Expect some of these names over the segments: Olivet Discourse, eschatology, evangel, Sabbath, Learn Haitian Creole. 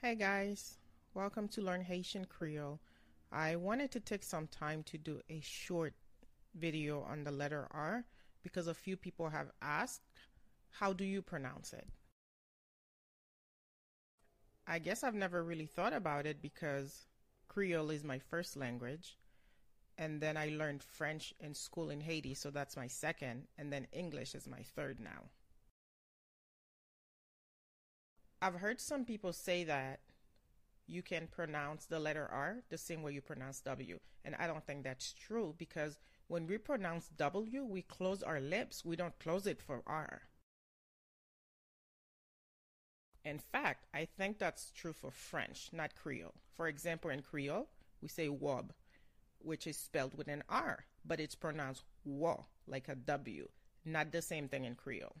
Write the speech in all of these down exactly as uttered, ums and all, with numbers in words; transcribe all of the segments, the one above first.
Hey guys, welcome to Learn Haitian Creole. I wanted to take some time to do a short video on the letter R because a few people have asked, how do you pronounce it? I guess I've never really thought about it because Creole is my first language, and then I learned French in school in Haiti, so that's my second, and then English is my third now. I've heard some people say that you can pronounce the letter R the same way you pronounce W. And I don't think that's true because when we pronounce W, we close our lips. We don't close it for R. In fact, I think that's true for French, not Creole. For example, in Creole, we say wob, which is spelled with an R, but it's pronounced wo, like a W. Not the same thing in Creole.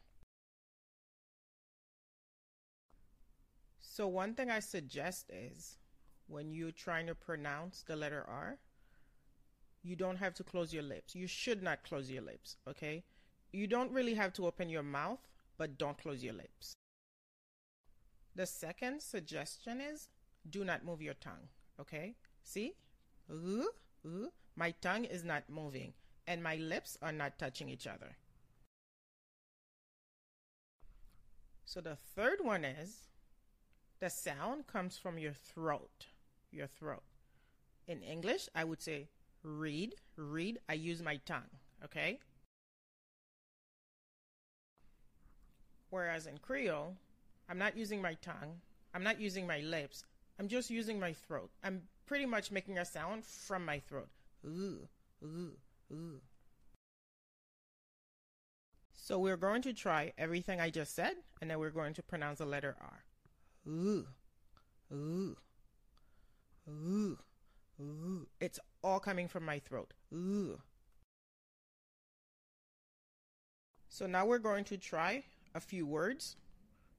So one thing I suggest is when you're trying to pronounce the letter R, you don't have to close your lips. You should not close your lips, okay? You don't really have to open your mouth, but don't close your lips. The second suggestion is do not move your tongue, okay? See? My tongue is not moving, and my lips are not touching each other. So the third one is, the sound comes from your throat, your throat. In English, I would say read, read. I use my tongue, okay? Whereas in Creole, I'm not using my tongue. I'm not using my lips. I'm just using my throat. I'm pretty much making a sound from my throat. Ooh, ooh, ooh. So we're going to try everything I just said, and then we're going to pronounce the letter R. Ooh, ooh, ooh, ooh. It's all coming from my throat. Ooh. So now we're going to try a few words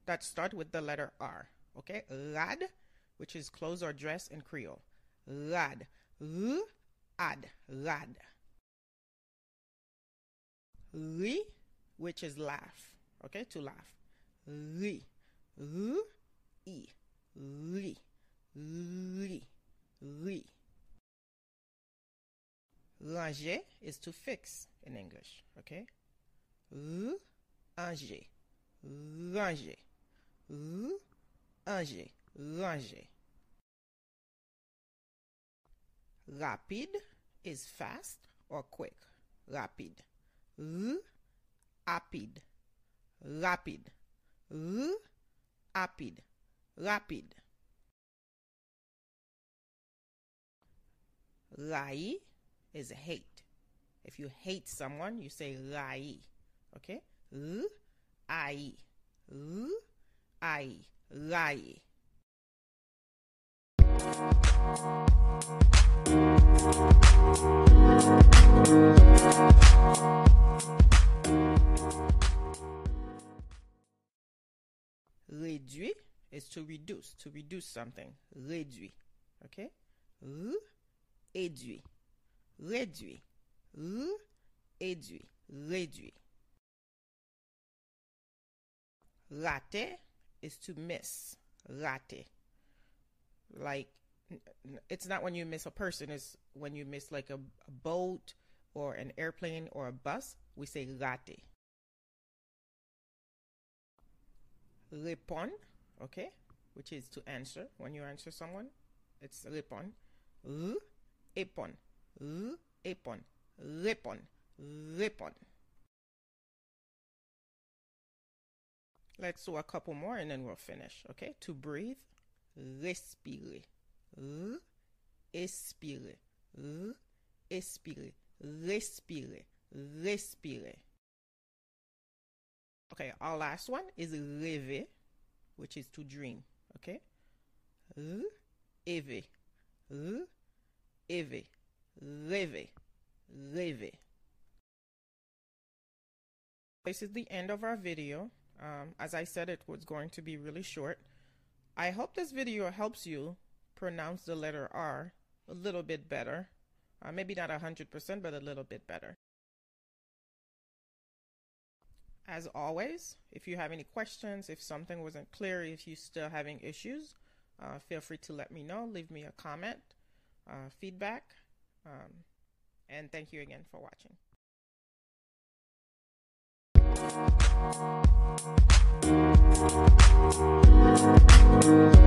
that start with the letter R. Okay, rad, which is clothes or dress in Creole. Rad, r, ad, rad. Ri, which is laugh. Okay, to laugh. Ri, r. Ranger is to fix in English, okay? Ranger, ranger, ranger, ranger. Rapid is fast or quick. Rapid, rapid, rapid, rapid. Rapid. Rai is hate. If you hate someone, you say rai. Okay? R-I. R-I. Réduit. Is to reduce, to reduce something. Réduit. Okay? Réduit. Réduit. Réduit. Réduit. Rater is to miss. Rater. Like, it's not when you miss a person, it's when you miss like a, a boat or an airplane or a bus. We say rater. Répondre. Okay, which is to answer. When you answer someone, it's répond. Répond. Répond. Répond. Répond. Let's do a couple more and then we'll finish. Okay, to breathe. Respirer. Respirer. Respirer. Respirer. Respirer. Okay, our last one is rêver, which is to dream, okay? Rêver, rêver, rêver, rêver. This is the end of our video. Um, as I said, it was going to be really short. I hope this video helps you pronounce the letter R a little bit better. Uh, maybe not one hundred percent, but a little bit better. As always, if you have any questions, if something wasn't clear, if you're still having issues, uh, feel free to let me know. Leave me a comment, uh, feedback, um, and thank you again for watching.